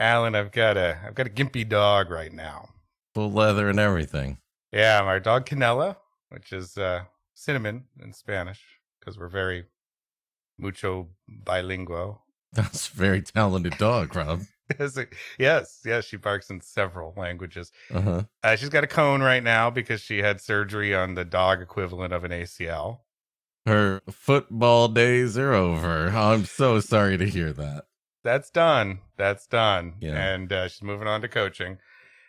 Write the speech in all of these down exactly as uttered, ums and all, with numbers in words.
Alan, I've got a I've got a gimpy dog right now. Full leather and everything. Yeah, my dog Canela, which is uh, cinnamon in Spanish, because we're very mucho bilingual. That's a very talented dog, Rob. Yes, yes, she barks in several languages. Uh-huh. Uh, she's got a cone right now because she had surgery on the dog equivalent of an A C L. Her football days are over. I'm so sorry to hear that. That's done. That's done. Yeah. And uh, she's moving on to coaching.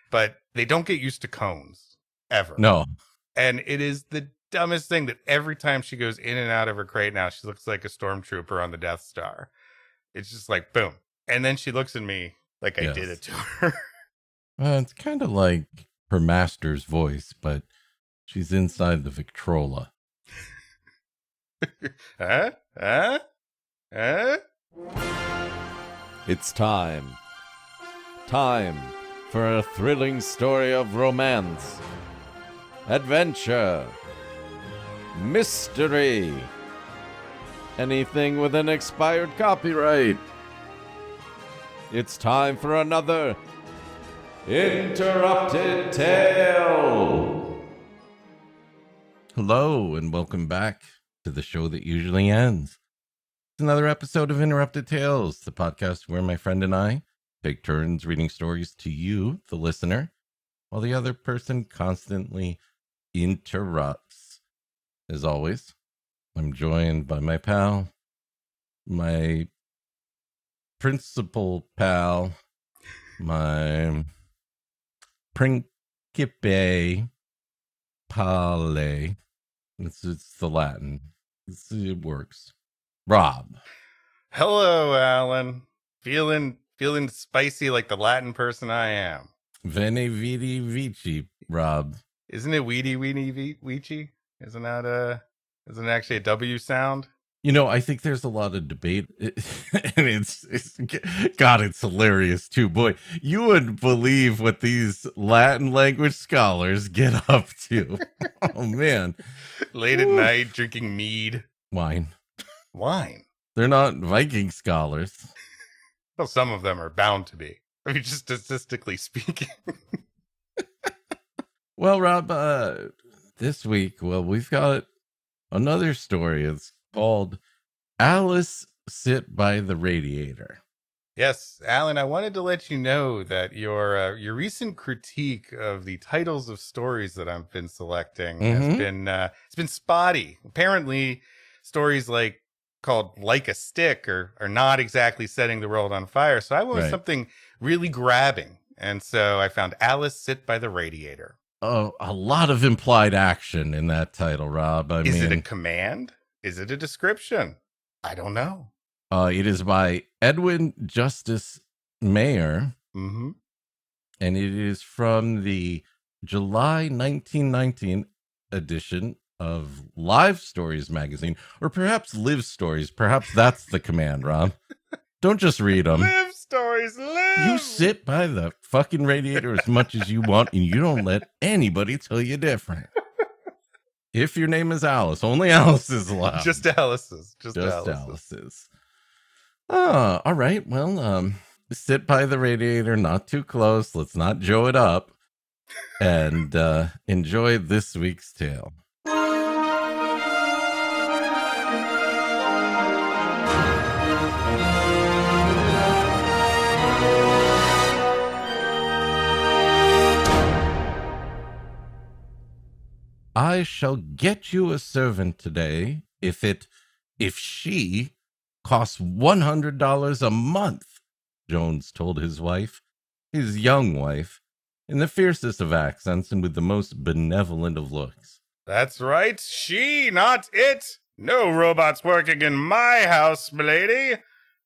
But they don't get used to cones ever. No. And it is the dumbest thing that every time she goes in and out of her crate now, she looks like a stormtrooper on the Death Star. It's just like, boom. And then she looks at me like I yes. did it to her. uh, it's kind of like her master's voice, but she's inside the Victrola. huh? Huh? Huh? It's time. Time for a thrilling story of romance, adventure, mystery, anything with an expired copyright. It's time for another Interrupted Tale. Hello, and welcome back to the show that usually ends. It's another episode of Interrupted Tales, the podcast where my friend and I take turns reading stories to you, the listener, while the other person constantly interrupts. As always, I'm joined by my pal, my principal pal, my principe pale. It's, it's the Latin. It's, it works. Rob. Hello, Alan. Feeling feeling spicy like the Latin person I am. Veni, vidi, vici, Rob. Isn't it weedy, weedy, vici? Isn't that a, isn't it actually a W sound? You know, I think there's a lot of debate, and it's, it's, God, it's hilarious too. Boy, you wouldn't believe what these Latin language scholars get up to. Oh, man. Late Ooh. At night, drinking mead. Wine. Wine. They're not Viking scholars. Well, some of them are bound to be. I mean, just statistically speaking. Well, Rob, uh, this week, well, we've got another story. It's called Alice Sit by the Radiator. Yes, Alan, I wanted to let you know that your uh, your recent critique of the titles of stories that I've been selecting mm-hmm. has been uh, it's been spotty. Apparently, stories like called Like a Stick are, are not exactly setting the world on fire. So I wanted right. something really grabbing. And so I found Alice Sit by the Radiator. Oh, a lot of implied action in that title, Rob. I Is mean, it a command? Is it a description? I don't know. Uh, it is by Edwin Justice Mayer. Mm-hmm. And it is from the July nineteen nineteen edition of Live Stories magazine, or perhaps Live Stories. Perhaps that's the command, Rob. Don't just read them. Live Stories, live! You sit by the fucking radiator as much as you want, and you don't let anybody tell you different. If your name is Alice, only Alice is allowed. Just Alice's. Just, just Alice's. Alice's. Ah, all right. Well, um, sit by the radiator, not too close. Let's not Joe it up. And uh, enjoy this week's tale. I shall get you a servant today if it, if she costs one hundred dollars a month, Jones told his wife, his young wife, in the fiercest of accents and with the most benevolent of looks. That's right, she, not it. No robots working in my house, milady,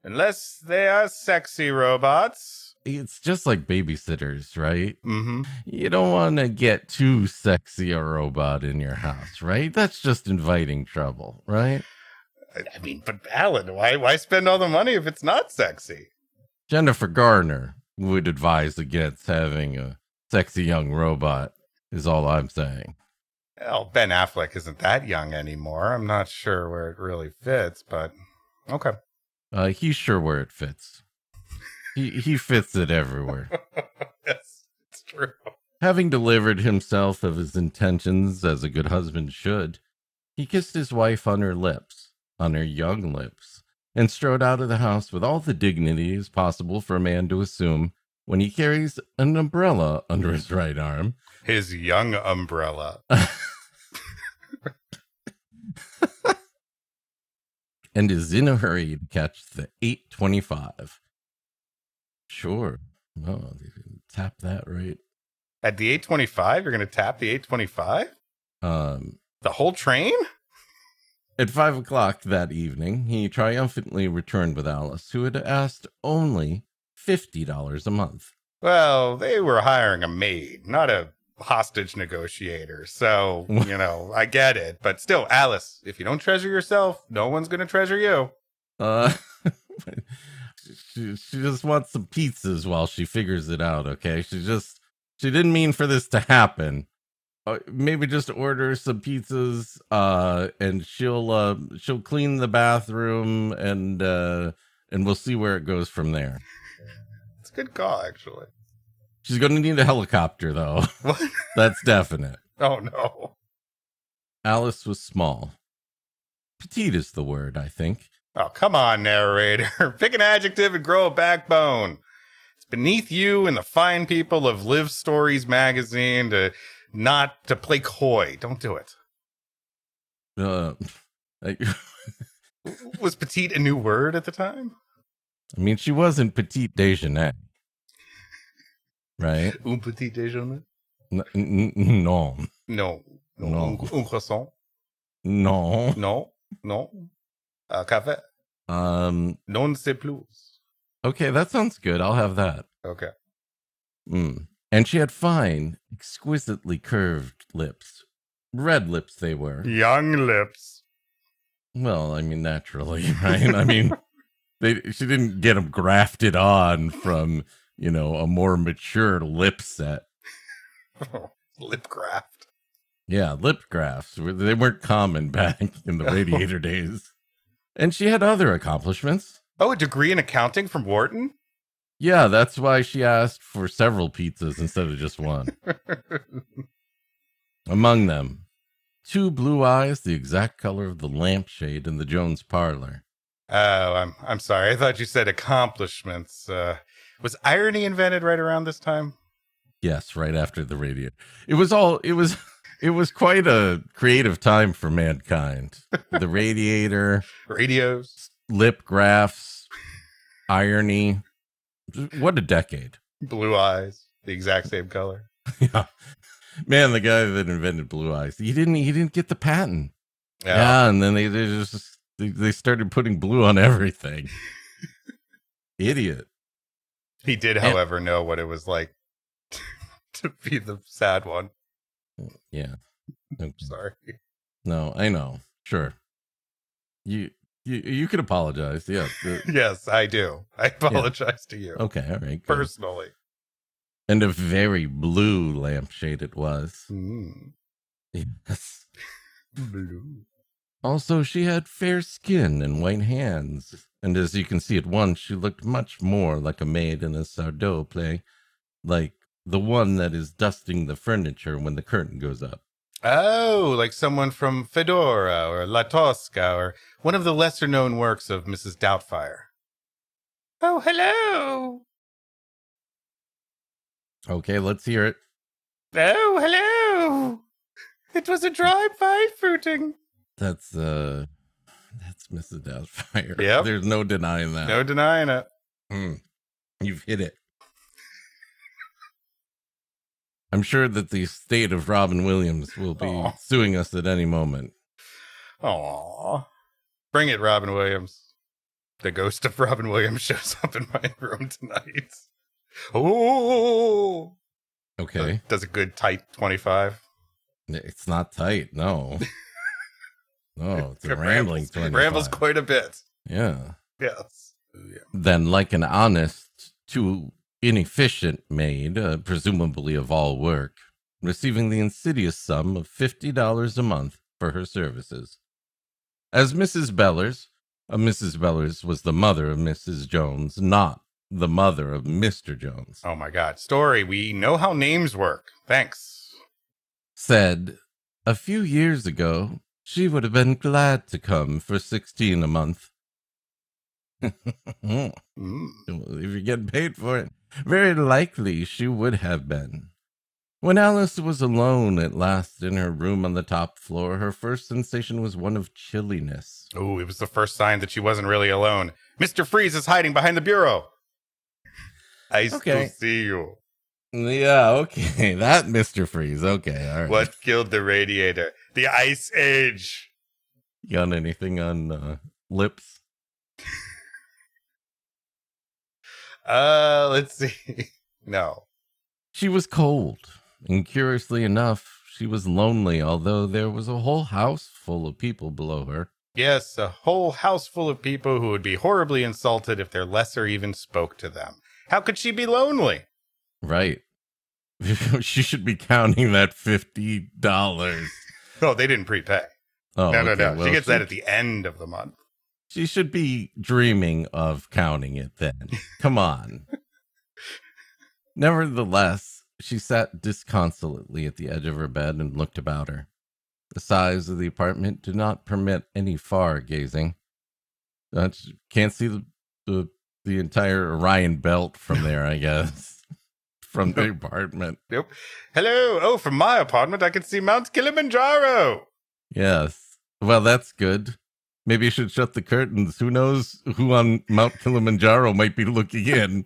unless they are sexy robots. It's just like babysitters, right? Mm-hmm. You don't want to get too sexy a robot in your house, right? That's just inviting trouble, right? I mean, but Alan, why why spend all the money if it's not sexy? Jennifer Garner would advise against having a sexy young robot, is all I'm saying. Well, Ben Affleck isn't that young anymore. I'm not sure where it really fits, but okay. Uh, he's sure where it fits. He he fits it everywhere. Yes, it's true. Having delivered himself of his intentions as a good husband should, he kissed his wife on her lips, on her young lips, and strode out of the house with all the dignity is possible for a man to assume when he carries an umbrella under his right arm. His young umbrella. And is in a hurry to catch the eight twenty-five. Sure. Oh, tap that right. At the eight twenty-five? You're going to tap the eight twenty-five? Um, the whole train? At five o'clock that evening, he triumphantly returned with Alice, who had asked only fifty dollars a month. Well, they were hiring a maid, not a hostage negotiator. So, you know, I get it. But still, Alice, if you don't treasure yourself, no one's going to treasure you. Uh, she, she just wants some pizzas while she figures it out, okay? She just, she didn't mean for this to happen. Uh, maybe just order some pizzas, uh, and she'll, uh, she'll clean the bathroom, and, uh, and we'll see where it goes from there. It's a good call, actually. She's going to need a helicopter, though. What? That's definite. Oh, no. Alice was small. Petite is the word, I think. Oh, come on, narrator. Pick an adjective and grow a backbone. It's beneath you and the fine people of Live Stories magazine to not to play coy. Don't do it. Uh, I... Was petite a new word at the time? I mean, she wasn't petite déjeuner. Right. Un petit déjeuner? No. No. No. no. Un, un croissant? No. No. No. A café? Um. Non c'est plus. Okay, that sounds good. I'll have that. Okay. Mm. And she had fine, exquisitely curved lips. Red lips they were. Young lips. Well, I mean, naturally, right? I mean, they she didn't get them grafted on from... you know, a more mature lip set. Oh, lip graft. Yeah, lip grafts. They weren't common back in the Radiator days. And she had other accomplishments. Oh, a degree in accounting from Wharton? Yeah, that's why she asked for several pizzas instead of just one. Among them, two blue eyes, the exact color of the lampshade in the Jones parlor. Oh, I'm I'm sorry. I thought you said accomplishments. Uh, was irony invented right around this time? Yes, right after the radio. It was all. It was. It was quite a creative time for mankind. The Radiator, radios, lip graphs, irony. What a decade! Blue eyes, the exact same color. Yeah, man, the guy that invented blue eyes. He didn't. He didn't get the patent. Oh. Yeah, and then they, they just. They started putting blue on everything. Idiot. He did, however, and, know what it was like to be the sad one. Yeah. Okay. Sorry. No, I know. Sure. You you, you could apologize. Yes. Yeah. Yes, I do. I apologize yeah. to you. Okay. All right. Good. Personally. And a very blue lampshade it was. Mm. Yes. Blue. Also, she had fair skin and white hands, and as you can see at once, she looked much more like a maid in a Sardou play, like the one that is dusting the furniture when the curtain goes up. Oh, like someone from Fedora or La Tosca or one of the lesser-known works of Missus Doubtfire. Oh, hello! Okay, let's hear it. Oh, hello! It was a dry pie fruiting. That's uh, that's Missus Doubtfire. Yeah, there's no denying that. No denying it. Mm. You've hit it. I'm sure that the estate of Robin Williams will be Aww. suing us at any moment. Aww. Bring it, Robin Williams. The ghost of Robin Williams shows up in my room tonight. Oh. Okay. Does a good tight twenty-five. It's not tight, no. No, it's a it rambling twenty-five. It rambles quite a bit. Yeah. Yes. Yeah. Then, like an honest, too inefficient maid, uh, presumably of all work, receiving the insidious sum of fifty dollars a month for her services. As Missus Bellers, uh, Missus Bellers was the mother of Missus Jones, not the mother of Mister Jones. Oh my God. Story, we know how names work. Thanks. Said, a few years ago, she would have been glad to come for sixteen a month. Mm. If you're getting paid for it, very likely she would have been. When Alice was alone at last in her room on the top floor, her first sensation was one of chilliness. Oh, it was the first sign that she wasn't really alone. Mister Freeze is hiding behind the bureau. I okay. still see you. Yeah, okay. That Mister Freeze. Okay, all right. What killed the radiator? The Ice Age. You got anything on uh, lips? uh, let's see. No. She was cold. And curiously enough, she was lonely, although there was a whole house full of people below her. Yes, a whole house full of people who would be horribly insulted if their lesser even spoke to them. How could she be lonely? Right. She should be counting that fifty dollars. Oh, they didn't prepay. Oh, no, okay. no, no. Well, she gets she... that at the end of the month. She should be dreaming of counting it then. Come on. Nevertheless, she sat disconsolately at the edge of her bed and looked about her. The size of the apartment did not permit any far gazing. Uh, she can't see the, the the entire Orion belt from there, I guess. From the nope. apartment. Nope. Hello! Oh, from my apartment, I can see Mount Kilimanjaro! Yes. Well, that's good. Maybe you should shut the curtains. Who knows who on Mount Kilimanjaro might be looking in?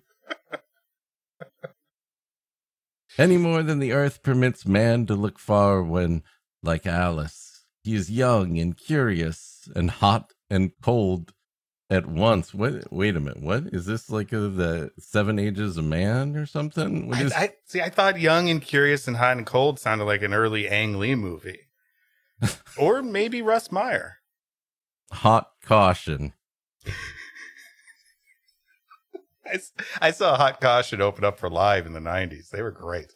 Any more than the earth permits man to look far when, like Alice, he is young and curious and hot and cold at once. What? Wait a minute. What? Is this like a, the seven ages of man or something? What is... I, I, see, I thought young and curious and hot and cold sounded like an early Ang Lee movie. Or maybe Russ Meyer. Hot Caution. I saw Hot Caution open up for Live in the nineties. They were great.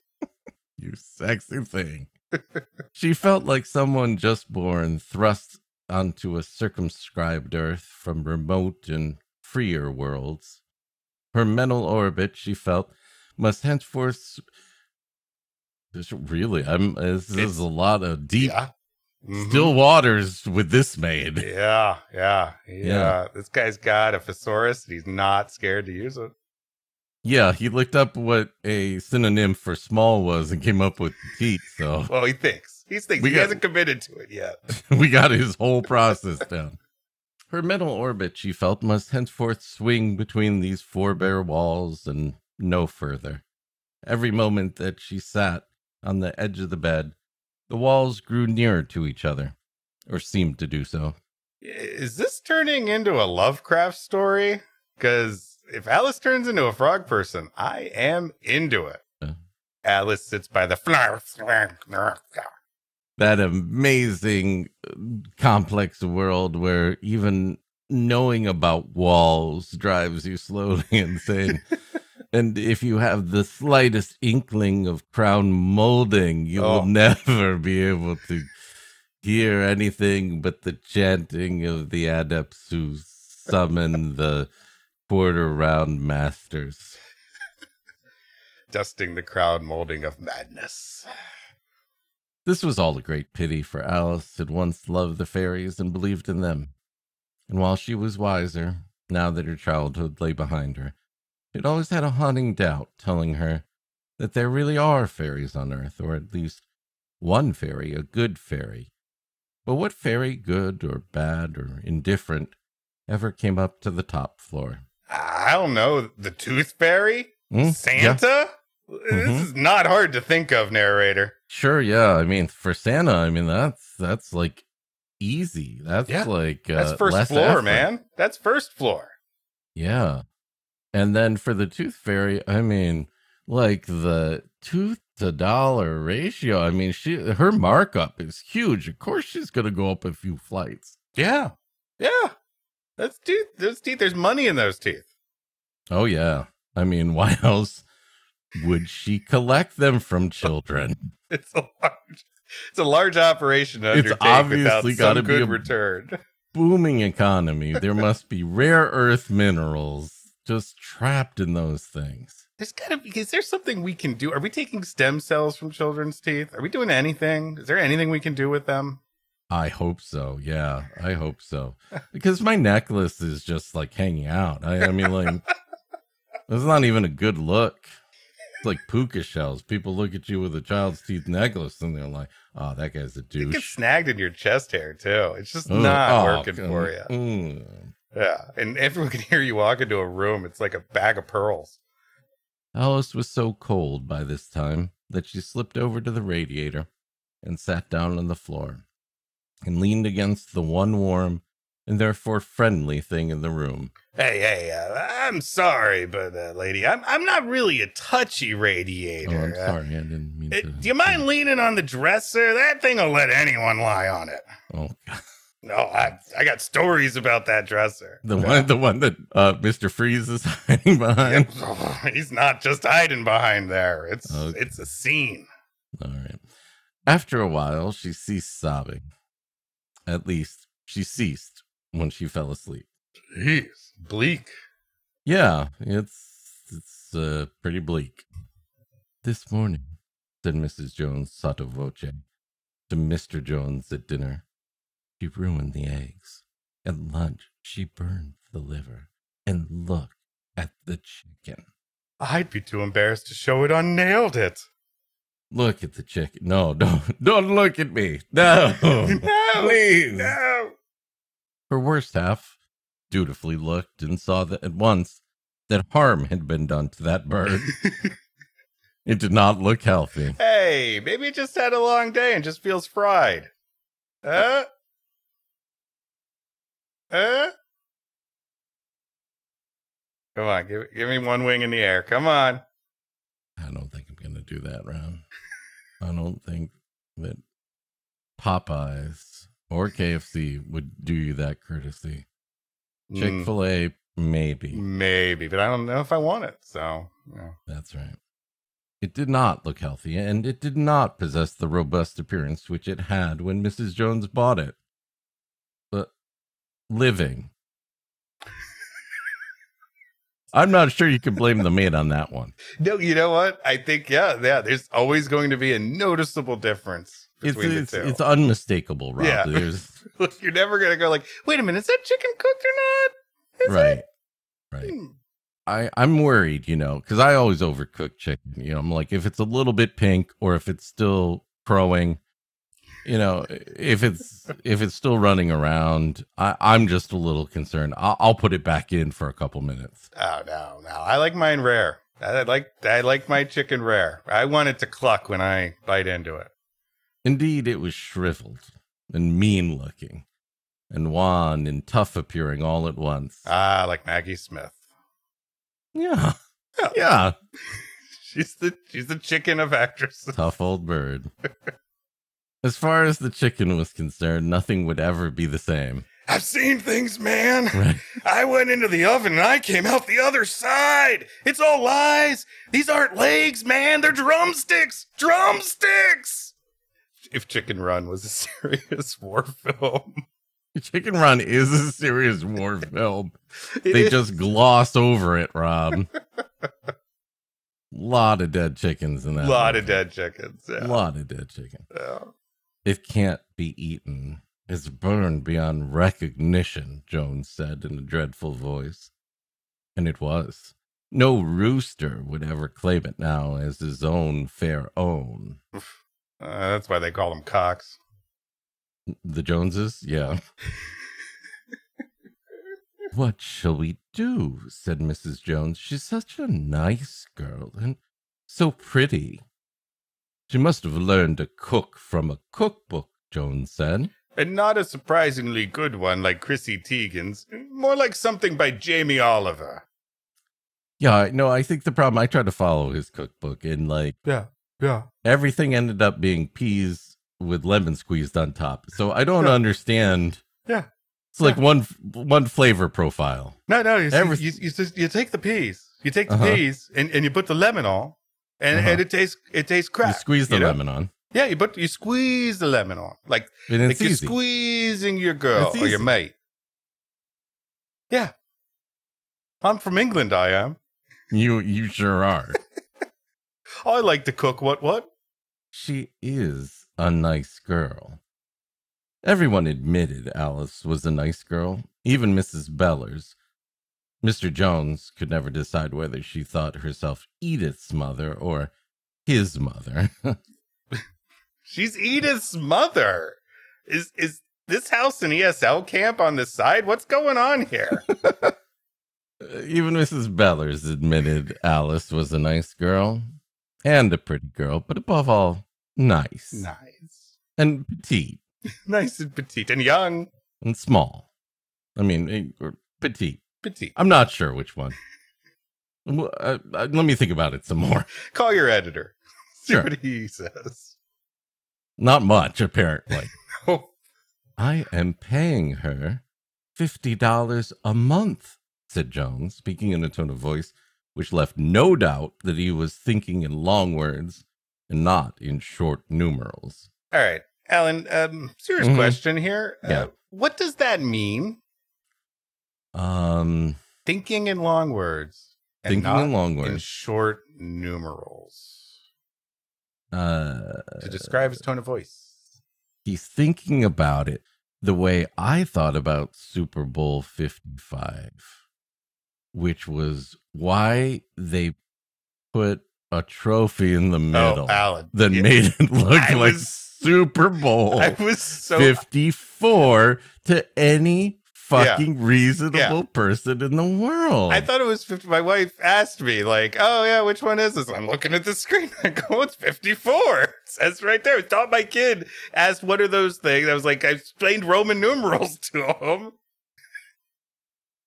You sexy thing. She felt like someone just born thrust onto a circumscribed earth from remote and freer worlds. Her mental orbit, she felt, must henceforth... This really, I'm. This it's, is a lot of deep, yeah. mm-hmm. still waters with this maid. Yeah, yeah, yeah, yeah. This guy's got a thesaurus and he's not scared to use it. Yeah, he looked up what a synonym for small was and came up with Petite. So, well, he thinks he thinks we he got, hasn't committed to it yet. We got his whole process down. Her mental orbit, she felt, must henceforth swing between these forebear walls and no further. Every moment that she sat on the edge of the bed, the walls grew nearer to each other, or seemed to do so. Is this turning into a Lovecraft story? Because if Alice turns into a frog person, I am into it. Uh, Alice sits by the flower. That amazing, complex world where even knowing about walls drives you slowly insane. And if you have the slightest inkling of crown molding, you oh. will never be able to hear anything but the chanting of the adepts who summon the quarter-round masters. Dusting the crown molding of madness. This was all a great pity, for Alice had once loved the fairies and believed in them. And while she was wiser, now that her childhood lay behind her, it always had a haunting doubt telling her that there really are fairies on Earth, or at least one fairy, a good fairy. But what fairy, good or bad or indifferent, ever came up to the top floor? I don't know. The Tooth Fairy? Mm-hmm. Santa? Yeah. This mm-hmm. is not hard to think of, narrator. Sure, yeah. I mean, for Santa, I mean, that's, that's like, easy. That's yeah. like... Uh, that's first floor, effort. man. That's first floor. Yeah. And then for the Tooth Fairy, I mean, like the tooth to dollar ratio. I mean, she her markup is huge. Of course, she's gonna go up a few flights. Yeah, yeah. That's tooth. Those teeth. There's money in those teeth. Oh yeah. I mean, why else would she collect them from children? It's a large. It's a large operation to undertake. It's obviously got to be a return. Booming economy. There must be rare earth minerals. just trapped in those things. There's gotta be, is there something we can do? Are we taking stem cells from children's teeth? Are we doing anything? Is there anything we can do with them? I hope so. Yeah, I hope so. Because my necklace is just like hanging out. I, I mean, like, it's not even a good look. It's like puka shells. People look at you with a child's teeth necklace and they're like, oh, that guy's a douche. It gets snagged in your chest hair, too. It's just mm, not oh, working God. for you. Mm. Yeah. And everyone can hear you walk into a room. It's like a bag of pearls. Alice was so cold by this time that she slipped over to the radiator and sat down on the floor and leaned against the one warm and therefore friendly thing in the room. Hey, hey, uh, I'm sorry, but uh, lady, I'm I'm not really a touchy radiator. Oh, I'm sorry, uh, I didn't mean uh, to. Do you mind leaning on the dresser? That thing'll let anyone lie on it. Oh, God. No, I I got stories about that dresser. The yeah. one the one that uh, Mister Freeze is hiding behind? He's not just hiding behind there. It's okay. It's a scene. All right. After a while, she ceased sobbing. At least, she ceased when she fell asleep. Jeez, bleak. Yeah, it's it's uh, pretty bleak. This morning, said Missus Jones sotto voce to Mister Jones at dinner, she ruined the eggs. At lunch, she burned the liver. And look at the chicken. I'd be too embarrassed to show it on Nailed It. Look at the chicken. No, don't, don't look at me. No, no, please. No. Her worst half dutifully looked and saw that at once that harm had been done to that bird. It did not look healthy. Hey, maybe it just had a long day and just feels fried. Huh? Huh? Come on, give, give me one wing in the air. Come on. I don't think I'm going to do that round. I don't think that Popeyes or K F C would do you that courtesy. Chick-fil-A, mm, maybe. Maybe, but I don't know if I want it, so. Yeah. That's right. It did not look healthy, and it did not possess the robust appearance which it had when Missus Jones bought it. But living. I'm not sure you can blame the maid on that one. No, you know what? I think, yeah, yeah. There's always going to be a noticeable difference between it's, the it's, two. It's unmistakable, Rob. Yeah. There's... You're never going to go like, wait a minute, is that chicken cooked or not? Is right, it? right. Hmm. I, I'm worried, you know, because I always overcook chicken. You know, I'm like, if it's a little bit pink or if it's still crowing, you know, if it's if it's still running around, I, I'm just a little concerned. I'll, I'll put it back in for a couple minutes. Oh no, no! I like mine rare. I like I like my chicken rare. I want it to cluck when I bite into it. Indeed, it was shriveled and mean-looking, and wan and tough-appearing all at once. Ah, like Maggie Smith. Yeah, yeah. yeah. she's the she's the chicken of actresses. Tough old bird. As far as the chicken was concerned, nothing would ever be the same. I've seen things, man. Right. I went into the oven and I came out the other side. It's all lies. These aren't legs, man. They're drumsticks. Drumsticks. If Chicken Run was a serious war film. Chicken Run is a serious war film. They is. just gloss over it, Rob. Lot of dead chickens in that. Lot movie. of dead chickens. Yeah. Lot of dead chickens. Yeah. It can't be eaten. It's burned beyond recognition, Jones said in a dreadful voice. And it was. No rooster would ever claim it now as his own fair own. Uh, that's why they call them cocks. The Joneses? Yeah. What shall we do? Said Missus Jones. She's such a nice girl and so pretty. She must have learned to cook from a cookbook, Jones said. And not a surprisingly good one like Chrissy Teigen's. More like something by Jamie Oliver. Yeah, no, I think the problem, I tried to follow his cookbook and like... Yeah, yeah. Everything ended up being peas with lemon squeezed on top. So I don't yeah. understand... Yeah. It's like yeah. one one flavor profile. No, no, you Every- you, you, you, you take the peas, you take the uh-huh. peas, and, and you put the lemon on, and, uh-huh. and it tastes it tastes crap. You squeeze the you lemon know? on. Yeah, you put you squeeze the lemon on, like, like you're easy. squeezing your girl or your mate. Yeah, I'm from England, I am. You you sure are. I like to cook, what, what? She is a nice girl. Everyone admitted Alice was a nice girl, even Missus Bellers. Mister Jones could never decide whether she thought herself Edith's mother or his mother. She's Edith's mother. Is is this house an E S L camp on the side? What's going on here? Even Missus Bellers admitted Alice was a nice girl and a pretty girl, but above all, nice. Nice. And petite. Nice and petite and young. And small. I mean, or petite. Petite. I'm not sure which one. Well, uh, uh, let me think about it some more. Call your editor. See sure. what he says. Not much, apparently. No. I am paying her fifty dollars a month, said Jones, speaking in a tone of voice which left no doubt that he was thinking in long words and not in short numerals. All right, Alan, um, serious mm-hmm. question here. Yeah. Uh, what does that mean? Um, Thinking in long words. And thinking not in long words. In short numerals. Uh, to describe his tone of voice. He's thinking about it the way I thought about Super Bowl fifty-five, which was why they put a trophy in the middle oh, Alan, that yeah. made it look I like was, Super Bowl I was so, fifty-four to any fucking yeah, reasonable yeah. person in the world. I thought it was fifty. My wife asked me, like, oh, yeah, which one is this? I'm looking at the screen. I go, oh, it's fifty-four. It says right there. I thought my kid asked, what are those things? I was like, I explained Roman numerals to him.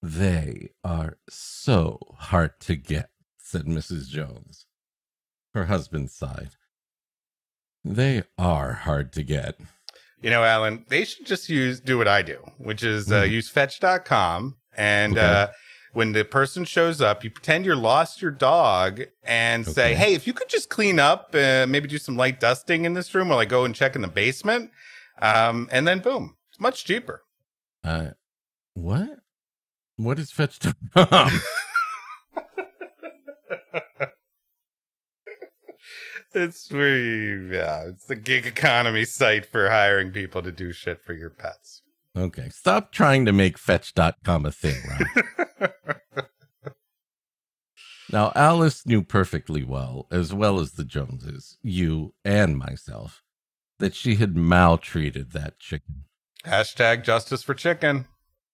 They are so hard to get, said Missus Jones. Her husband sighed. They are hard to get. You know, Alan, they should just use do what I do, which is uh, mm. use fetch dot com. And okay. uh, when the person shows up, you pretend you're lost your dog and okay. say, hey, if you could just clean up, uh, maybe do some light dusting in this room while I go and check in the basement. Um, and then, boom, it's much cheaper. Uh, what? What is fetch dot com? It's where you, yeah, it's the gig economy site for hiring people to do shit for your pets. Okay. Stop trying to make fetch dot com a thing, Rob. Now, Alice knew perfectly well, as well as the Joneses, you and myself, that she had maltreated that chicken. Hashtag justice for chicken.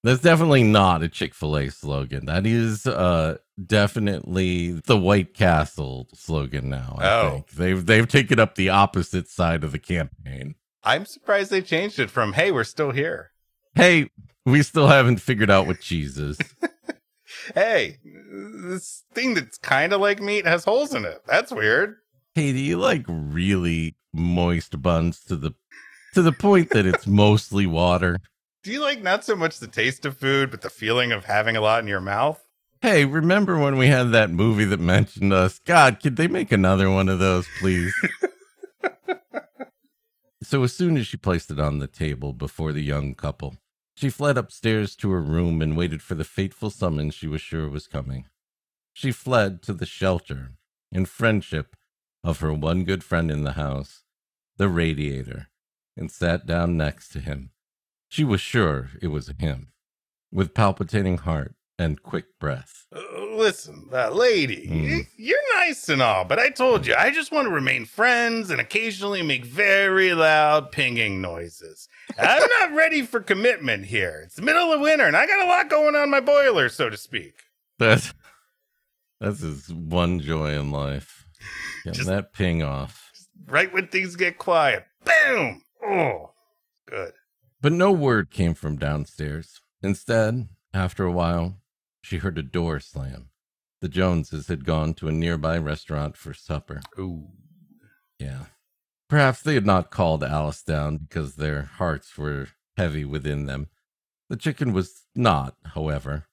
That's definitely not a Chick-fil-A slogan. That is uh, definitely the White Castle slogan now, I oh. think. They've, they've taken up the opposite side of the campaign. I'm surprised they changed it from, hey, we're still here. Hey, we still haven't figured out what cheese is. Hey, this thing that's kind of like meat has holes in it. That's weird. Hey, do you like really moist buns to the to the point that it's mostly water? Do you like not so much the taste of food, but the feeling of having a lot in your mouth? Hey, remember when we had that movie that mentioned us? God, could they make another one of those, please? So as soon as she placed it on the table before the young couple, she fled upstairs to her room and waited for the fateful summons she was sure was coming. She fled to the shelter and friendship of her one good friend in the house, the Radiator, and sat down next to him. She was sure it was him, with palpitating heart and quick breath. Uh, listen, uh, lady, mm. you're nice and all, but I told you, I just want to remain friends and occasionally make very loud pinging noises. I'm not ready for commitment here. It's the middle of winter, and I got a lot going on my boiler, so to speak. That's, that's his one joy in life. Get just, that ping off. Right when things get quiet. Boom! Oh, good. But no word came from downstairs. Instead, after a while, she heard a door slam. The Joneses had gone to a nearby restaurant for supper. Ooh. Yeah. Perhaps they had not called Alice down because their hearts were heavy within them. The chicken was not, however.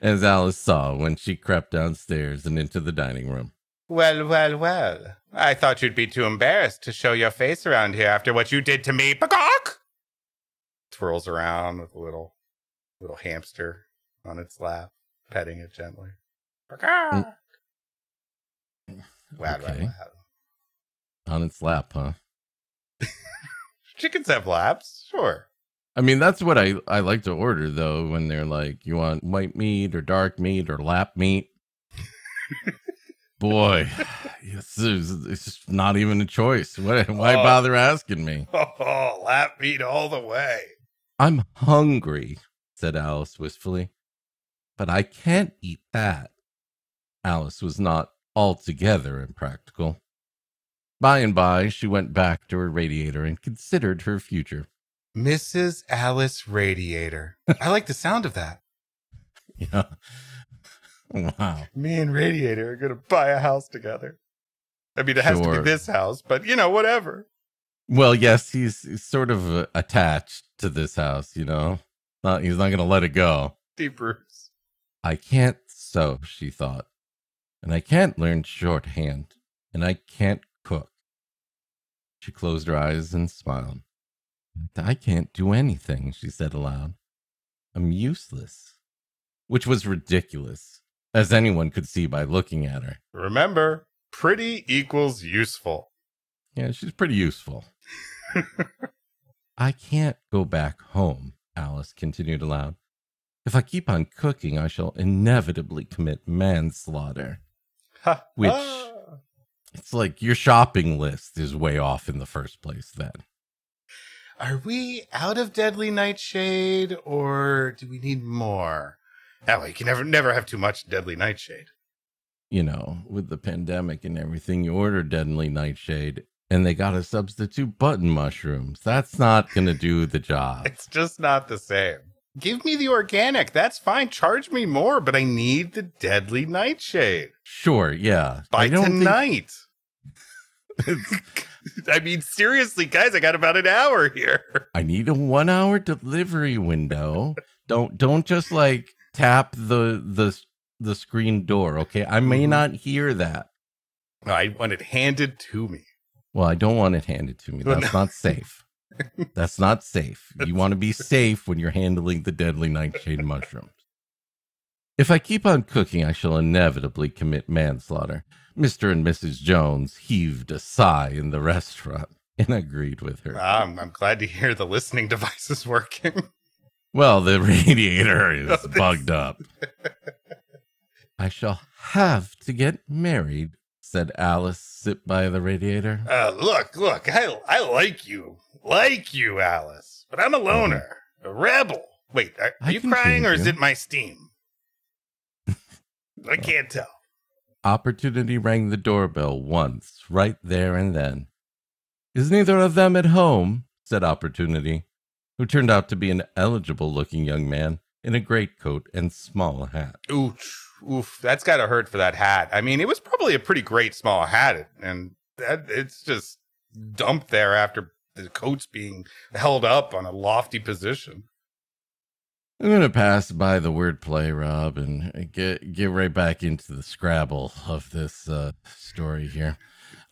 As Alice saw when she crept downstairs and into the dining room. Well, well, well. I thought you'd be too embarrassed to show your face around here after what you did to me. Peacock! swirls around with a little little hamster on its lap, petting it gently. Mm. Wow, okay. Wow, wow. On its lap, huh? Chickens have laps, sure. I mean, that's what I, I like to order, though, when they're like, you want white meat or dark meat or lap meat? Boy, it's, it's just not even a choice. Why, why oh. bother asking me? Oh, lap meat all the way. I'm hungry, said Alice wistfully. But I can't eat that. Alice was not altogether impractical. By and by, she went back to her radiator and considered her future. Missus Alice Radiator. I like the sound of that. Yeah. Wow. Me and Radiator are going to buy a house together. I mean, it sure. has to be this house, but, you know, whatever. Well, yes, he's, he's sort of uh, attached to this house, you know. Not, he's not going to let it go. Deep roots. I can't sew, she thought. And I can't learn shorthand. And I can't cook. She closed her eyes and smiled. I can't do anything, she said aloud. I'm useless. Which was ridiculous, as anyone could see by looking at her. Remember, pretty equals useful. Yeah, she's pretty useful. I can't go back home, Alice continued aloud. If I keep on cooking, I shall inevitably commit manslaughter. Which, it's like your shopping list is way off in the first place then. Are we out of Deadly Nightshade, or do we need more? That way, you can never, never have too much Deadly Nightshade. You know, with the pandemic and everything, you order Deadly Nightshade, and they got to substitute button mushrooms. That's not going to do the job. It's just not the same. Give me the organic. That's fine. Charge me more, but I need the Deadly Nightshade. Sure, yeah. By I don't tonight. Think... I mean, seriously, guys, I got about an hour here. I need a one-hour delivery window. Don't don't just like tap the the the screen door, okay? I may not hear that. No, I want it handed to me. Well, I don't want it handed to me. That's not safe. That's not safe. You want to be safe when you're handling the Deadly Nightshade mushrooms. If I keep on cooking, I shall inevitably commit manslaughter. Mister and Missus Jones heaved a sigh in the restaurant and agreed with her. I'm, I'm glad to hear the listening device is working. Well, the radiator is oh, bugged up. I shall have to get married, said Alice, sit by the radiator. Uh, look, look, I, I like you. Like you, Alice. But I'm a loner, um, a rebel. Wait, are, are you crying or you. Is it my steam? I can't tell. Opportunity rang the doorbell once, right there and then. Is neither of them at home? Said Opportunity, who turned out to be an eligible-looking young man in a greatcoat and small hat. Oof, oof, that's gotta hurt for that hat. I mean, it was probably a pretty great small hat, and that, it's just dumped there after the coat's being held up on a lofty position. I'm going to pass by the wordplay, Rob, and get get right back into the Scrabble of this uh, story here.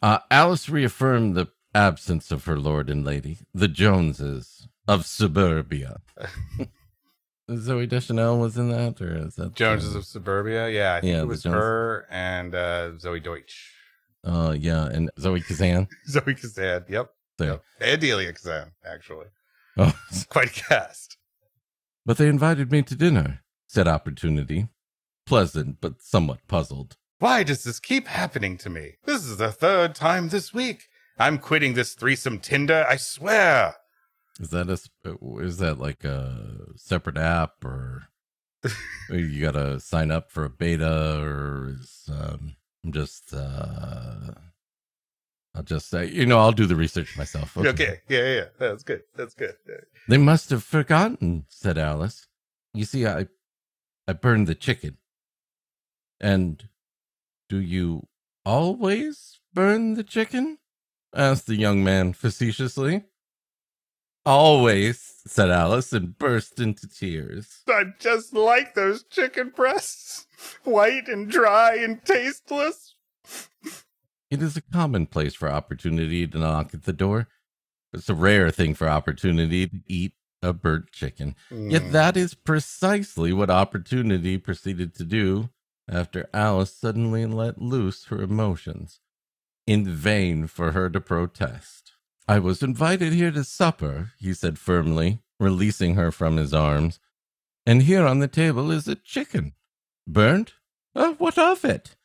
Uh, Alice reaffirmed the absence of her lord and lady, the Joneses of suburbia. Zoe Deschanel was in that, or is that Joneses uh, of Suburbia? Yeah, I think yeah, it was her and uh, Zoe Deutsch. Uh, yeah, and Zoe Kazan. Zoe Kazan, yep. yep. And Delia Kazan, actually. Oh, quite a cast. But they invited me to dinner, said Opportunity, pleasant but somewhat puzzled. Why does this keep happening to me? This is the third time this week. I'm quitting this threesome Tinder, I swear. Is that a is that like a separate app, or you gotta sign up for a beta, or is, um, I'm just uh, I'll just say, you know, I'll do the research myself. Okay, okay. yeah, yeah, yeah, that's good, that's good. They must have forgotten, said Alice. You see, I I burned the chicken. And do you always burn the chicken? Asked the young man facetiously. Always, said Alice, and burst into tears. I just like those chicken breasts, white and dry and tasteless. It is a common place for Opportunity to knock at the door. It's a rare thing for Opportunity to eat a burnt chicken. Mm. Yet that is precisely what Opportunity proceeded to do after Alice suddenly let loose her emotions. In vain for her to protest. "I was invited here to supper," he said firmly, releasing her from his arms. "And here on the table is a chicken. Burnt? Uh, what of it?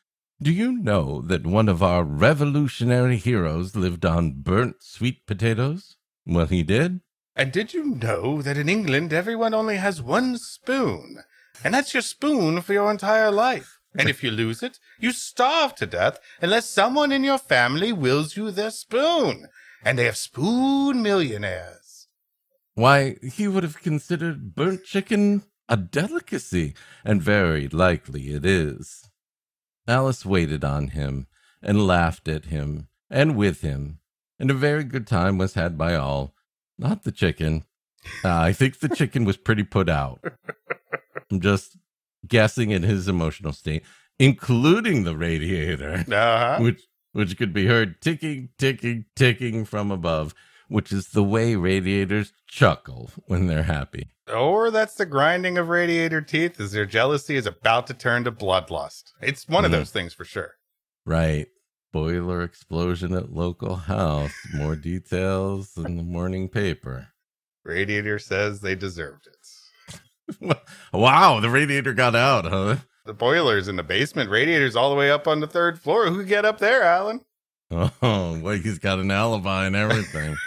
Do you know that one of our revolutionary heroes lived on burnt sweet potatoes? Well, he did. And did you know that in England everyone only has one spoon? And that's your spoon for your entire life. And if you lose it, you starve to death unless someone in your family wills you their spoon. And they have spoon millionaires." Why, he would have considered burnt chicken a delicacy, and very likely it is. Alice waited on him, and laughed at him, and with him, and a very good time was had by all. Not the chicken. Uh, I think the chicken was pretty put out. I'm just guessing at his emotional state, including the radiator, uh-huh. which which could be heard ticking, ticking, ticking from above, which is the way radiators chuckle when they're happy. Or that's the grinding of radiator teeth as their jealousy is about to turn to bloodlust. It's one mm-hmm. of those things for sure. Right. Boiler explosion at local house. More details in the morning paper. Radiator says they deserved it. Wow, the radiator got out, huh? The boiler's in the basement. Radiator's all the way up on the third floor. Who could get up there, Alan? Oh, well, he's got an alibi and everything.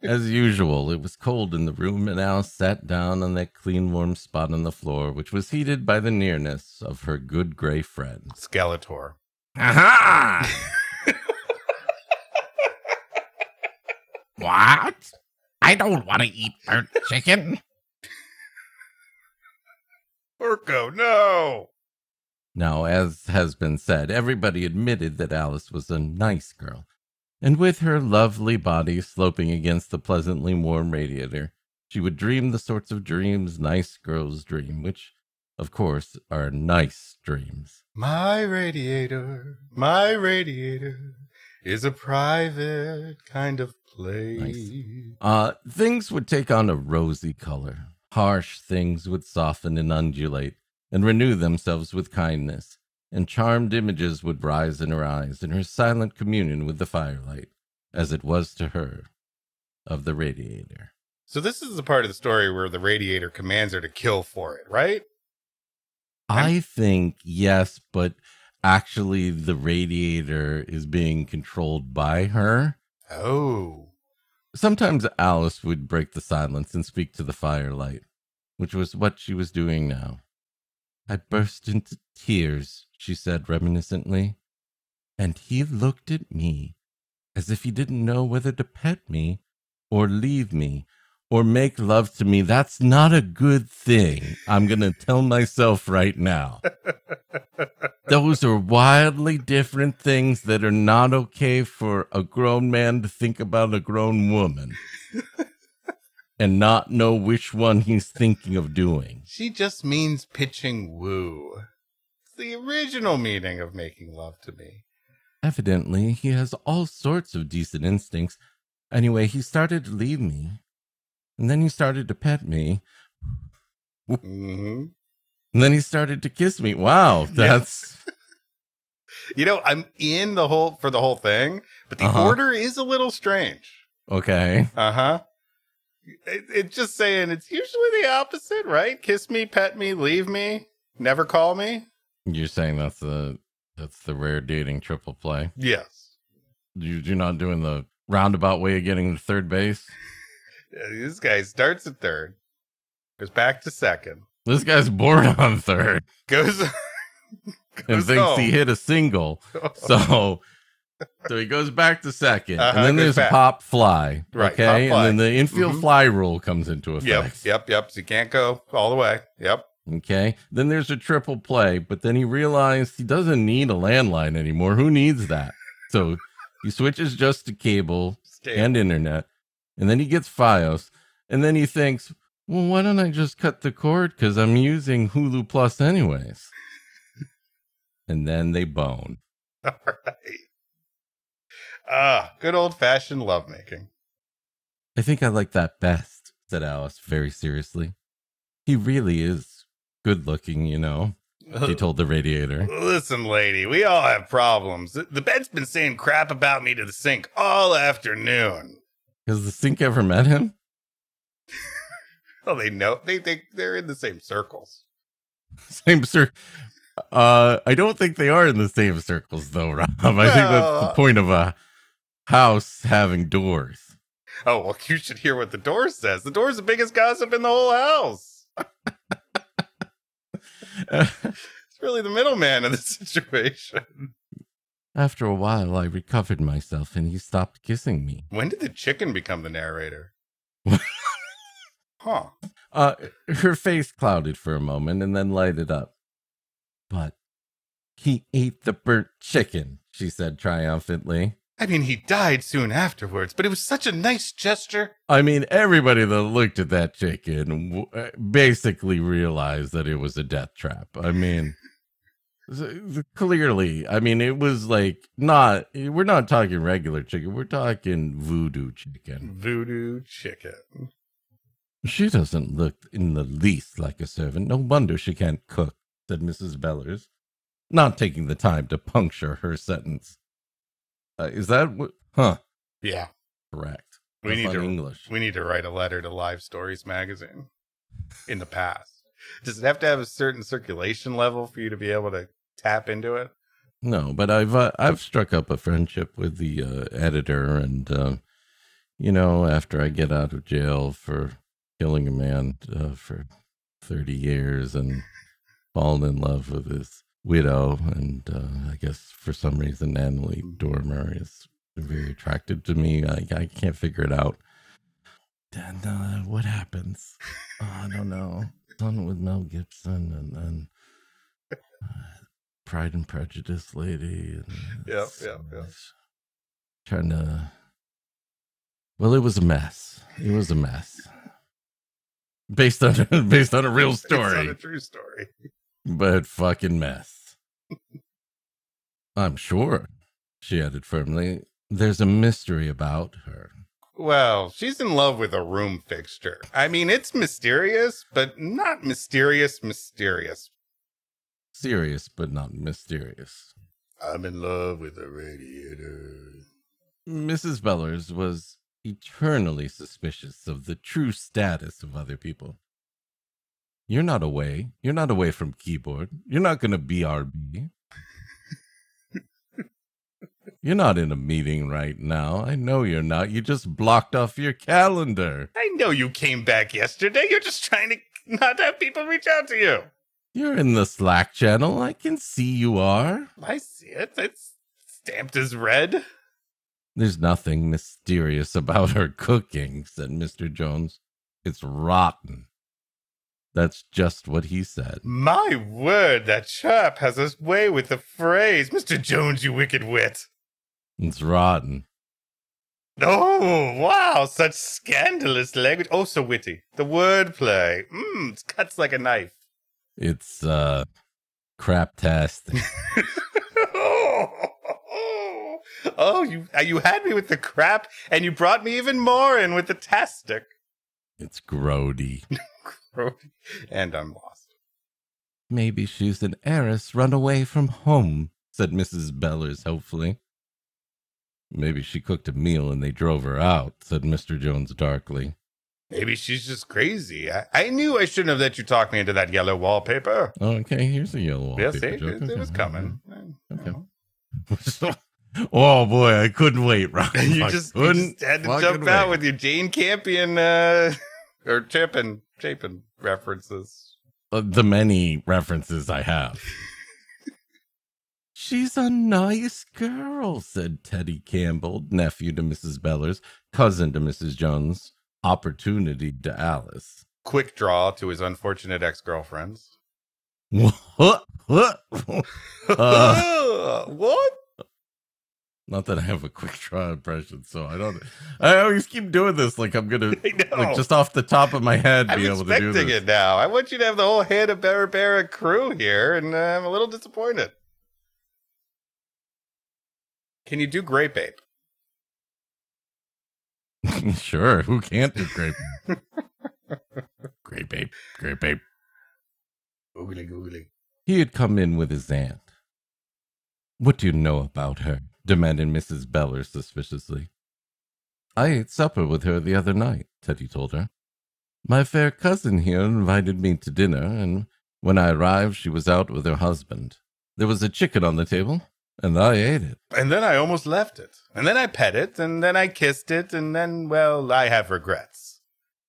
As usual, it was cold in the room, and Alice sat down on that clean, warm spot on the floor, which was heated by the nearness of her good gray friend. Skeletor. Aha! What? I don't want to eat burnt chicken. Urko, no! Now, as has been said, everybody admitted that Alice was a nice girl, and with her lovely body sloping against the pleasantly warm radiator, she would dream the sorts of dreams nice girls dream, which, of course, are nice dreams. My radiator, my radiator is a private kind of place. Nice. Uh, things would take on a rosy color. Harsh things would soften and undulate, and renew themselves with kindness, and charmed images would rise in her eyes in her silent communion with the firelight, as it was to her, of the radiator. So this is the part of the story where the radiator commands her to kill for it, right? I think, yes, but actually the radiator is being controlled by her. Oh. Sometimes Alice would break the silence and speak to the firelight, which was what she was doing now. "I burst into tears," she said reminiscently, "and he looked at me as if he didn't know whether to pet me or leave me or make love to me. That's not a good thing. I'm going to tell myself right now." Those are wildly different things that are not okay for a grown man to think about a grown woman and not know which one he's thinking of doing. She just means pitching woo. It's the original meaning of making love to me. Evidently, he has all sorts of decent instincts. Anyway, he started to leave me, and then he started to pet me. Mm-hmm. And then he started to kiss me. Wow, that's... You know, I'm in the whole for the whole thing, but the uh-huh. order is a little strange. Okay. Uh-huh. It's it just saying it's usually the opposite, right? Kiss me, pet me, leave me, never call me. You're saying that's the that's the rare dating triple play? Yes. You, you're not doing the roundabout way of getting to third base? This guy starts at third, goes back to second. This guy's bored on third. Goes, goes and thinks home. He hit a single. Oh. So so he goes back to second. Uh-huh, and then there's back. A pop fly. Right. Okay. Pop fly. And then the infield mm-hmm. fly rule comes into effect. Yep. Yep. Yep. So you can't go all the way. Yep. Okay. Then there's a triple play, but then he realized he doesn't need a landline anymore. Who needs that? So he switches just to cable Stable. and internet. And then he gets Fios. And then he thinks, well, why don't I just cut the cord? Because I'm using Hulu Plus anyways. And then they bone. All right. Ah, good old-fashioned lovemaking. I think I like that best, said Alice very seriously. He really is good looking, you know, she told the radiator. Listen, lady, we all have problems. The bed's been saying crap about me to the sink all afternoon. Has the sink ever met him? Oh, they know. They think they're in the same circles. Same circle. Uh, I don't think they are in the same circles, though, Rob. I well, think that's the point of a house having doors. Oh, well, you should hear what the door says. The door's the biggest gossip in the whole house. It's really the middleman of the situation. After a while, I recovered myself and he stopped kissing me. When did the chicken become the narrator? Huh. Uh, her face clouded for a moment and then lighted up. But he ate the burnt chicken, she said triumphantly. I mean, he died soon afterwards, but it was such a nice gesture. I mean, everybody that looked at that chicken w- basically realized that it was a death trap. I mean, clearly, I mean, it was like not, we're not talking regular chicken. We're talking voodoo chicken. Voodoo chicken. She doesn't look in the least like a servant. No wonder she can't cook, said Missus Bellers, not taking the time to puncture her sentence. Uh, is that what? Huh. Yeah. Correct. We need to, English. we need to write a letter to Live Stories magazine in the past. Does it have to have a certain circulation level for you to be able to tap into it? No, but I've uh, I've struck up a friendship with the uh, editor, and, uh, you know, after I get out of jail for killing a man uh, for thirty years and falling in love with his widow, and uh, I guess for some reason Natalie Dormer is very attractive to me. I, I can't figure it out. And uh, what happens? Oh, I don't know. Done with Mel Gibson, and then uh, Pride and Prejudice lady. And yeah, yeah, yeah. Trying to. Well, it was a mess. It was a mess. Based on based on a real story. Based on a true story. But fucking mess. I'm sure, she added firmly, there's a mystery about her. Well, she's in love with a room fixture. I mean, it's mysterious, but not mysterious mysterious. Serious, but not mysterious. I'm in love with a radiator. Missus Bellers was eternally suspicious of the true status of other people. You're not away. You're not away from keyboard. You're not going to B R B. You're not in a meeting right now. I know you're not. You just blocked off your calendar. I know you came back yesterday. You're just trying to not have people reach out to you. You're in the Slack channel. I can see you are. I see it. It's stamped as red. There's nothing mysterious about her cooking, said Mister Jones. It's rotten. That's just what he said. My word, that chap has his way with the phrase. Mister Jones, you wicked wit. It's rotten. Oh, wow, such scandalous language. Oh, so witty. The wordplay. Mmm, it cuts like a knife. It's, uh, craptastic. oh, oh, oh you, you had me with the crap, and you brought me even more in with the tastic. It's grody. And I'm lost. Maybe she's an heiress run away from home, said Missus Bellers hopefully. Maybe she cooked a meal and they drove her out, said Mister Jones darkly. Maybe she's just crazy. I, I knew I shouldn't have let you talk me into that yellow wallpaper. Okay, here's the yellow wallpaper. Yes, it, it, it was coming. Okay. okay. Oh boy, I couldn't wait, Rob. You, you just had to jump out wait. with your Jane Campion uh, or Chapin. Chapin references. Uh, the many references I have. She's a nice girl, said Teddy Campbell, nephew to Missus Bellers, cousin to Missus Jones, opportunity to Alice. Quick draw to his unfortunate ex-girlfriends. What? What? Uh, what? Not that I have a quick draw impression, so I don't. I always keep doing this, like I'm gonna, like just off the top of my head, be I'm able to do this. I'm expecting it now. I want you to have the whole Hanna-Barbera crew here, and uh, I'm a little disappointed. Can you do Grape Ape? Sure, who can't do Grape Ape? Grape Ape, Grape Ape. Googly, googly. He had come in with his aunt. "What do you know about her?" demanded Missus Beller suspiciously. "I ate supper with her the other night," Teddy told her. "My fair cousin here invited me to dinner, and when I arrived, she was out with her husband. There was a chicken on the table, and I ate it. And then I almost left it. And then I pet it, and then I kissed it, and then, well, I have regrets.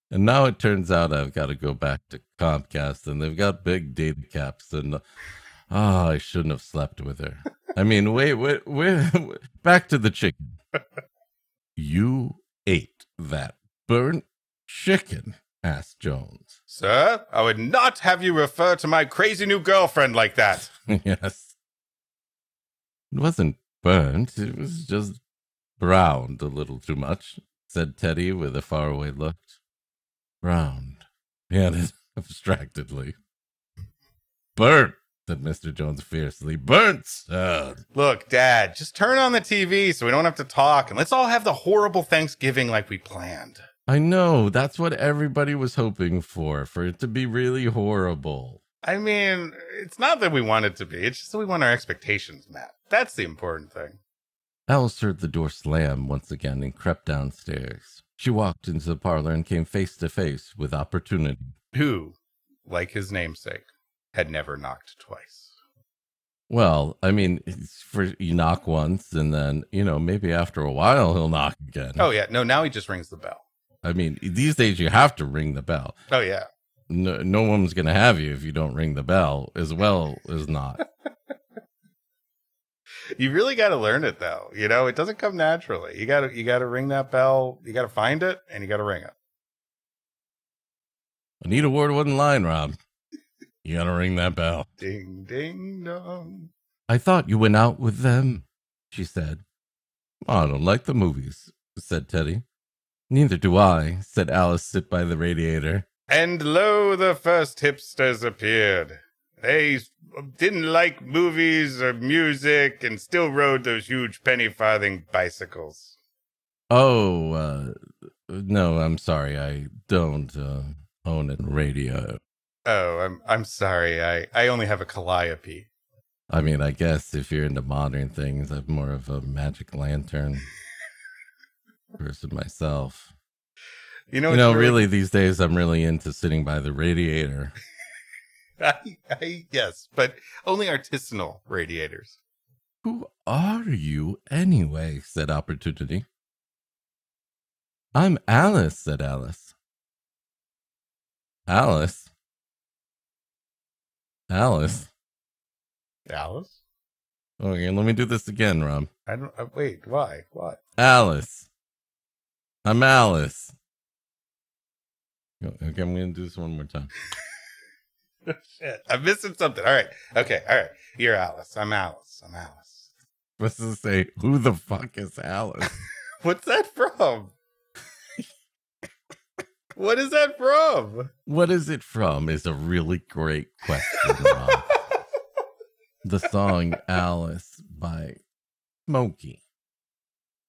And now it turns out I've got to go back to Comcast, and they've got big data caps, and, ah, oh, I shouldn't have slept with her." I mean, wait, wait, wait, wait, back to the chicken. "You ate that burnt chicken?" asked Jones. "Sir, I would not have you refer to my crazy new girlfriend like that." Yes. "It wasn't burnt. It was just browned a little too much," said Teddy with a faraway look. "Browned," he added abstractedly. "Burnt," said Mister Jones fiercely. "Burnt, sir." "Look, Dad, just turn on the T V so we don't have to talk, and let's all have the horrible Thanksgiving like we planned." I know, that's what everybody was hoping for, for it to be really horrible. I mean, it's not that we want it to be, it's just that we want our expectations met. That's the important thing. Alice heard the door slam once again and crept downstairs. She walked into the parlor and came face to face with Opportunity, who, like his namesake, had never knocked twice. Well, I mean, for, you knock once and then, you know, maybe after a while he'll knock again. Oh yeah, no, now he just rings the bell. I mean, these days you have to ring the bell. Oh, yeah. No, no one's going to have you if you don't ring the bell, as well as not. You really got to learn it, though. You know, it doesn't come naturally. You got to you got to ring that bell. You got to find it, and you got to ring it. Anita Ward wasn't lying, Rob. You got to ring that bell. Ding, ding, dong. "I thought you went out with them," she said. "I don't like the movies," said Teddy. "Neither do I," said Alice, sit by the radiator. And lo, the first hipsters appeared. They didn't like movies or music and still rode those huge penny-farthing bicycles. Oh, uh, no, I'm sorry. I don't uh, own a radio. Oh, I'm I'm sorry. I, I only have a calliope. I mean, I guess if you're into modern things, I'm more of a magic lantern person myself. You know, you know really, these days I'm really into sitting by the radiator. I, I, yes, but only artisanal radiators. "Who are you anyway?" said Opportunity. "I'm Alice," said Alice. Alice? Alice? Alice? Okay, let me do this again, Rob. I don't, I, wait, why? Why? Alice. I'm Alice. Okay, I'm going to do this one more time. Shit, I'm missing something. All right. Okay, all right. You're Alice. I'm Alice. I'm Alice. Let's just say, who the fuck is Alice? What's that from? What is that from? What is it from is a really great question, Rob. The song Alice by Smokey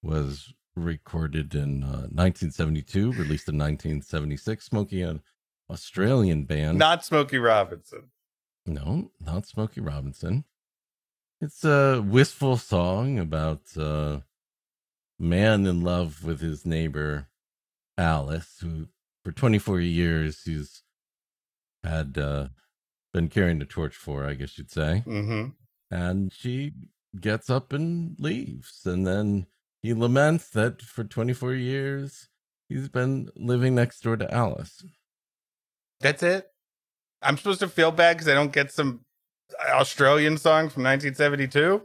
was recorded in uh, nineteen seventy-two, released in nineteen seventy-six. Smokey, an Australian band. Not Smokey Robinson. No, not Smokey Robinson. It's a wistful song about a uh, man in love with his neighbor, Alice, who for twenty-four years he's had uh, been carrying the torch for, I guess you'd say. Mm-hmm. And she gets up and leaves. And then he laments that for twenty-four years, he's been living next door to Alice. That's it? I'm supposed to feel bad because I don't get some Australian song from nineteen seventy-two?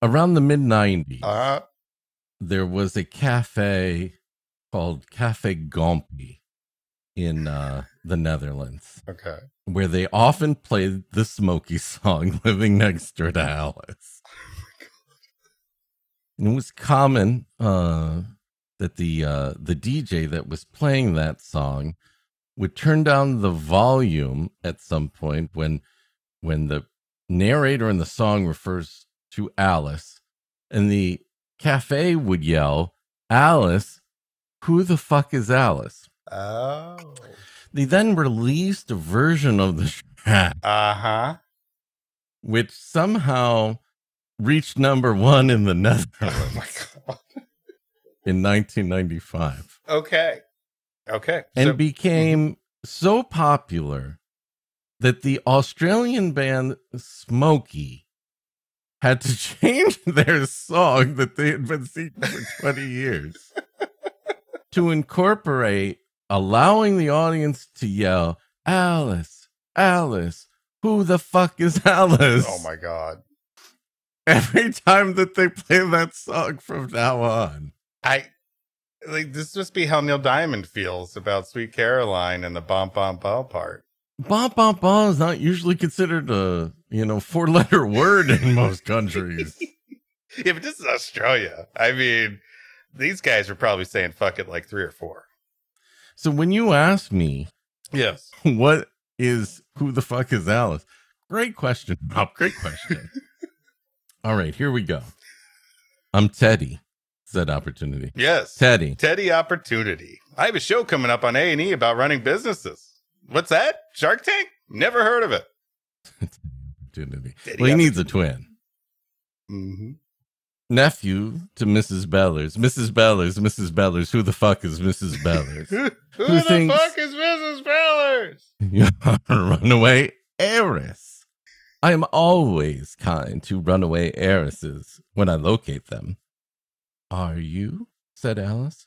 Around the mid-nineties, uh-huh. There was a cafe called Cafe Gompy in uh, the Netherlands. Okay. Where they often played the Smokey song, Living Next Door to Alice. It was common uh, that the uh, the D J that was playing that song would turn down the volume at some point when when the narrator in the song refers to Alice, and the cafe would yell, "Alice, who the fuck is Alice?" Oh. They then released a version of the track. Uh-huh. Which somehow reached number one in the Netherlands. Oh my God. In nineteen ninety-five. Okay. Okay. And so- became so popular that the Australian band Smokie had to change their song that they had been singing for twenty years to incorporate, allowing the audience to yell, Alice, Alice, who the fuck is Alice? Oh my God. Every time that they play that song from now on. I like this must be how Neil Diamond feels about Sweet Caroline and the bom bom bom part. Bom bom bom is not usually considered a, you know, four letter word in most countries. Yeah, but this is Australia. I mean, these guys were probably saying fuck it like three or four. So when you ask me, yes, what is who the fuck is Alice? Great question, Rob. Great question. All right, here we go. I'm Teddy. Said opportunity. Yes. Teddy. Teddy opportunity. I have a show coming up on A and E about running businesses. What's that? Shark Tank? Never heard of it. Opportunity. Teddy well, he needs a twin. Mm-hmm. Nephew to Missus Bellers. Missus Bellers. Missus Bellers. Who the fuck is Missus Bellers? who who, who the thinks... fuck is Missus Bellers? You are a runaway heiress. I am always kind to runaway heiresses when I locate them. Are you? Said Alice.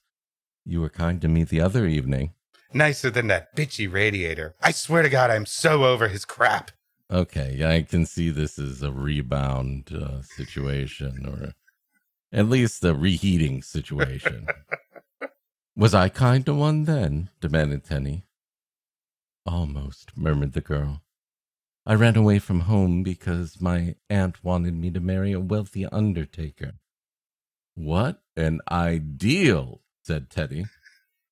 You were kind to me the other evening. Nicer than that bitchy radiator. I swear to God, I'm so over his crap. Okay, I can see this is a rebound uh, situation, or at least a reheating situation. Was I kind to one then? Demanded Teddy. Almost, murmured the girl. I ran away from home because my aunt wanted me to marry a wealthy undertaker. What an ideal, said Teddy.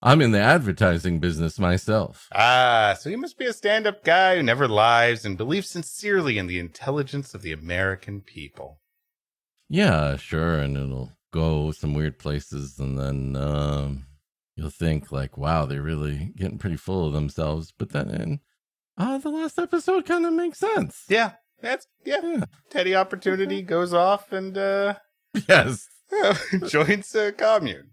I'm in the advertising business myself. Ah, so you must be a stand-up guy who never lies and believes sincerely in the intelligence of the American people. Yeah, sure, and it'll go some weird places, and then um, you'll think, like, wow, they're really getting pretty full of themselves. But then uh, the last episode kind of makes sense. Yeah, that's, yeah. yeah. Teddy Opportunity goes off and... Uh... Yes. joins a commune.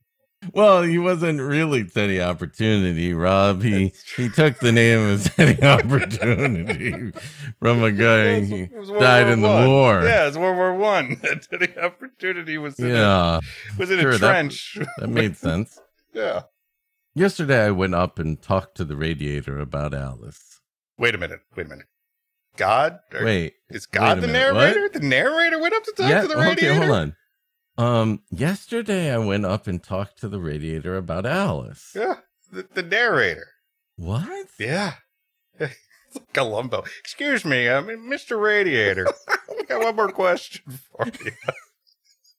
Well, he wasn't really Teddy Opportunity, Rob. He he took the name of Teddy Opportunity from a guy who died in the war. Yeah, it's World War One. Teddy Opportunity was in yeah, a, was in sure, a trench. That, that made sense. Yeah. Yesterday, I went up and talked to the radiator about Alice. Wait a minute. Wait a minute. God? Or, wait. Is God wait the minute, narrator? What? The narrator went up to talk yeah, to the radiator? Okay, hold on. Um, yesterday I went up and talked to the radiator about Alice. Yeah, the, the narrator. What? Yeah. It's like Columbo. Excuse me, I mean, Mister Radiator. I got one more question for you.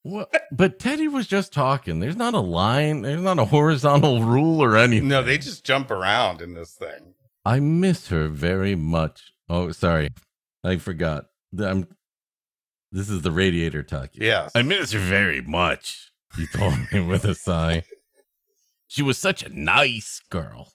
What? But Teddy was just talking. There's not a line. There's not a horizontal rule or anything. No, they just jump around in this thing. I miss her very much. Oh, sorry. I forgot. I'm... This is the radiator talking. Yes. I miss her very much, he told me with a sigh. She was such a nice girl.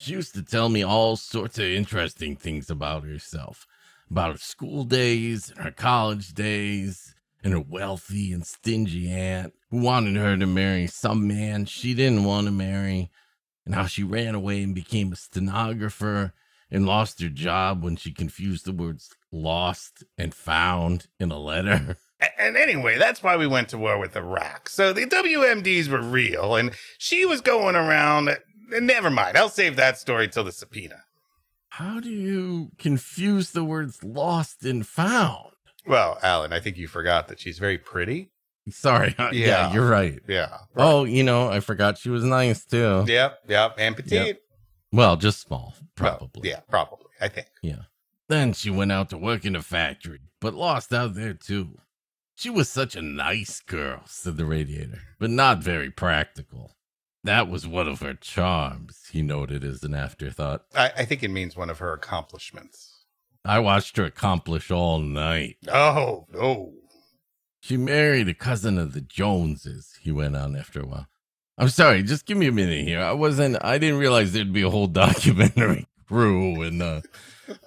She used to tell me all sorts of interesting things about herself, about her school days and her college days and her wealthy and stingy aunt who wanted her to marry some man she didn't want to marry, and how she ran away and became a stenographer and lost her job when she confused the words lost and found in a letter. And anyway, that's why we went to war with Iraq. So the W M Ds were real, and she was going around. And never mind, I'll save that story till the subpoena. How do you confuse the words lost and found? Well, Alan, I think you forgot that she's very pretty. Sorry. Yeah, yeah you're right. Yeah. Right. Oh, you know, I forgot she was nice, too. Yep, yep, and petite. Yep. Well, just small, probably. Well, yeah, probably, I think. Yeah. Then she went out to work in a factory, but lost out there too. She was such a nice girl, said the radiator, but not very practical. That was one of her charms, he noted as an afterthought. I, I think it means one of her accomplishments. I watched her accomplish all night. Oh, no. She married a cousin of the Joneses, he went on after a while. I'm sorry, just give me a minute here. I wasn't, I didn't realize there'd be a whole documentary crew, and uh,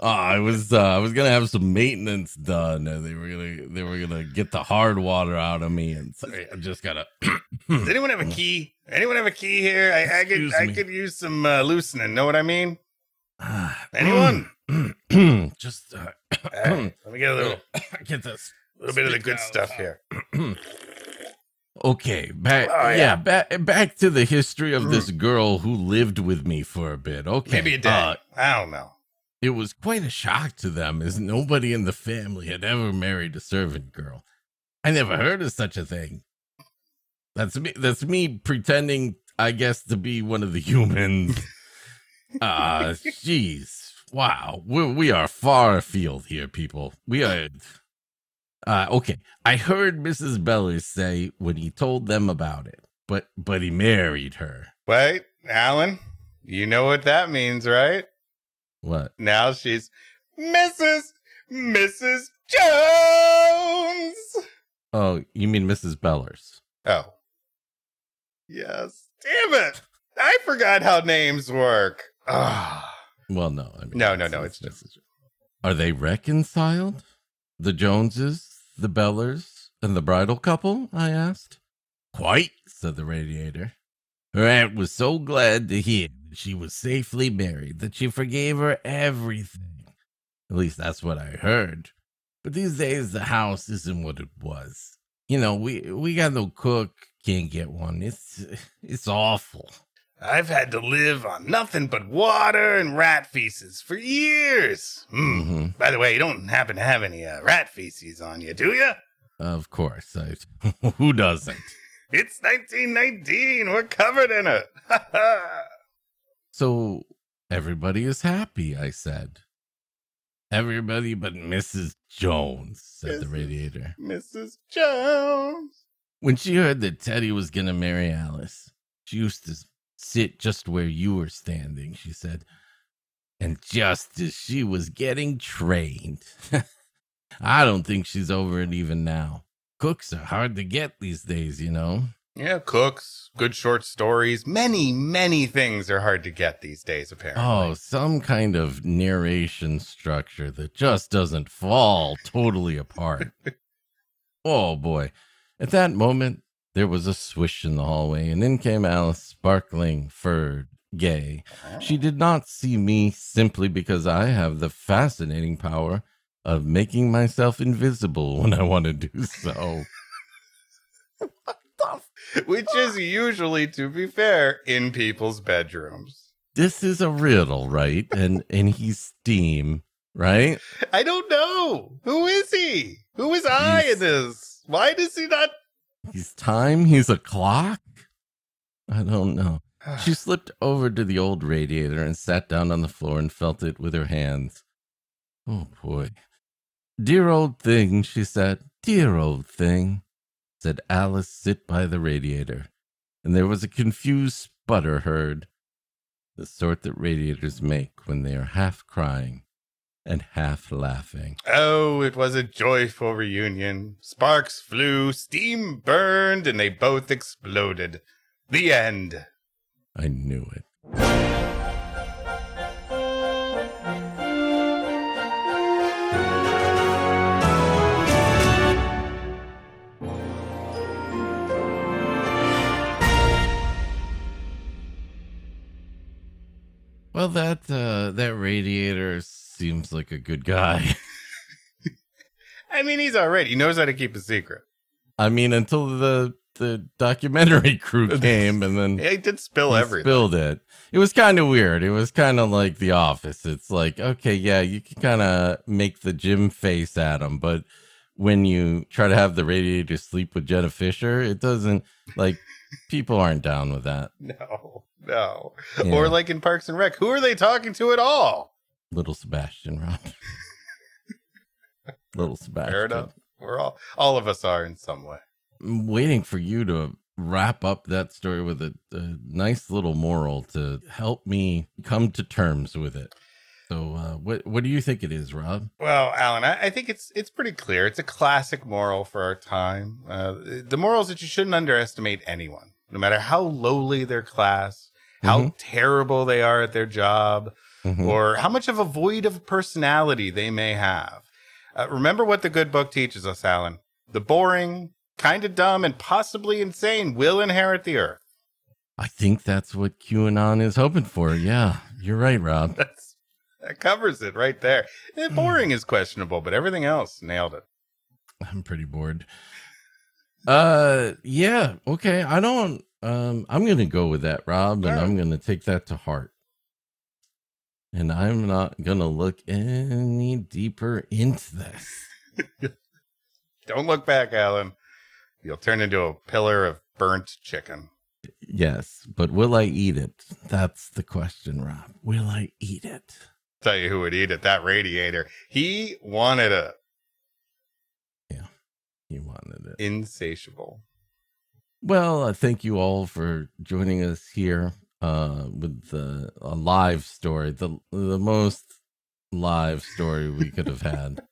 uh, I was, uh, I was gonna have some maintenance done, and they were gonna, they were gonna get the hard water out of me. And sorry, I'm just gotta. Does anyone have a key? Anyone have a key here? I, I could, Excuse I me. could use some uh, loosening. Know what I mean? Anyone? Just uh, right, let me get a little, get this little bit of the good out, stuff out. here. Okay, back oh, yeah, yeah back, back to the history of this girl who lived with me for a bit. Okay, maybe a day. Uh, I don't know. It was quite a shock to them, as nobody in the family had ever married a servant girl. I never heard of such a thing. That's me. That's me pretending, I guess, to be one of the humans. Ah, uh, jeez, wow. We're, we are far afield here, people. We are. Uh, okay, I heard Missus Bellers say when he told them about it, but but he married her. Wait, Alan, you know what that means, right? What? Now she's Missus Missus Jones. Oh, you mean Missus Bellers? Oh, yes. Damn it! I forgot how names work. Ugh. Well, no, I mean, no, no, no. It's just. Missus Are they reconciled? The Joneses, the Bellers, and the bridal couple, I asked. Quite, said the radiator. Her aunt was so glad to hear that she was safely married that she forgave her everything. At least that's what I heard. But these days the house isn't what it was. You know, we, we got no cook, can't get one. It's it's awful. I've had to live on nothing but water and rat feces for years. Mm. Mm-hmm. By the way, you don't happen to have any uh, rat feces on you, do you? Of course. I, who doesn't? It's nineteen nineteen. We're covered in it. So everybody is happy, I said. Everybody but Missus Jones, said Missus the radiator. Missus Jones. When she heard that Teddy was going to marry Alice, she used to sit just where you were standing, she said. And just as she was getting trained. I don't think she's over it even now. Cooks are hard to get these days, you know. Yeah, cooks, good short stories. Many, many things are hard to get these days, apparently. Oh, some kind of narration structure that just doesn't fall totally apart. Oh, boy. At that moment, there was a swish in the hallway, and in came Alice, sparkling, furred, gay. She did not see me simply because I have the fascinating power of making myself invisible when I want to do so. What the f- Which is usually, to be fair, in people's bedrooms. This is a riddle, right? And and he's steam, right? I don't know. Who is he? Who is I he's- in this? Why does he not... He's time. He's a clock. I don't know. She slipped over to the old radiator and sat down on the floor and felt it with her hands. Oh, boy. Dear old thing, she said. Dear old thing, said Alice, sit by the radiator. And there was a confused sputter heard, the sort that radiators make when they are half crying and half laughing. Oh, it was a joyful reunion. Sparks flew, steam burned, and they both exploded. The end. I knew it. Well, that uh, that radiator seems like a good guy. I mean, he's alright. He knows how to keep a secret. I mean, until the the documentary crew came, and then it did spill everything. Spilled it. It was kind of weird. It was kind of like The Office. It's like, okay, yeah, you can kind of make the Jim face at him, but when you try to have the radiator sleep with Jenna Fisher, it doesn't, like, people aren't down with that. No, no. Yeah. Or like in Parks and Rec, who are they talking to at all? Little Sebastian, Robin. Little Sebastian. Fair enough. We're all, all of us are in some way. I'm waiting for you to wrap up that story with a, a nice little moral to help me come to terms with it. So, uh, what what do you think it is, Rob? Well, Alan, I, I think it's it's pretty clear. It's a classic moral for our time. Uh, the moral is that you shouldn't underestimate anyone. no matter how lowly their class, how mm-hmm. terrible they are at their job, mm-hmm. or how much of a void of personality they may have. Uh, remember what the good book teaches us, Alan. The boring, kind of dumb, and possibly insane will inherit the earth. I think that's what QAnon is hoping for. Yeah, you're right, Rob. That's, that covers it right there. And boring is questionable, but everything else, nailed it. I'm pretty bored. Uh, yeah, okay. I don't... Um, I'm going to go with that, Rob, and right. I'm going to take that to heart. And I'm not going to look any deeper into this. Don't look back, Alan. You'll turn into a pillar of burnt chicken. Yes, but will I eat it? That's the question, Rob. Will I eat it? I'll tell you who would eat it, that radiator. He wanted it. Yeah, he wanted it. Insatiable. Well, uh, thank you all for joining us here uh, with the, a live story, the the most live story we could have had.